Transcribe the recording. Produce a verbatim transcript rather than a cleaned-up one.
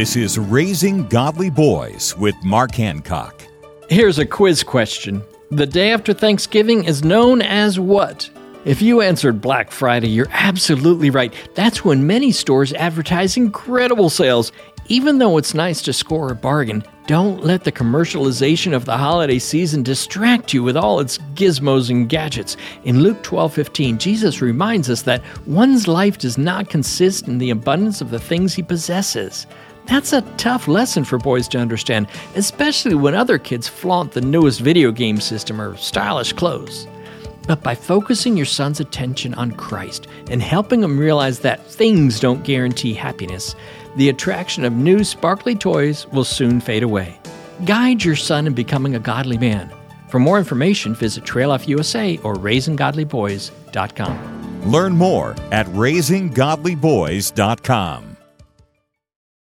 This is Raising Godly Boys with Mark Hancock. Here's a quiz question. The day after Thanksgiving is known as what? If you answered Black Friday, you're absolutely right. That's when many stores advertise incredible sales. Even though it's nice to score a bargain, don't let the commercialization of the holiday season distract you with all its gizmos and gadgets. In Luke twelve fifteen, Jesus reminds us that one's life does not consist in the abundance of the things he possesses. That's a tough lesson for boys to understand, especially when other kids flaunt the newest video game system or stylish clothes. But by focusing your son's attention on Christ and helping him realize that things don't guarantee happiness, the attraction of new sparkly toys will soon fade away. Guide your son in becoming a godly man. For more information, visit Trail Life U S A or Raising Godly Boys dot com. Learn more at Raising Godly Boys dot com.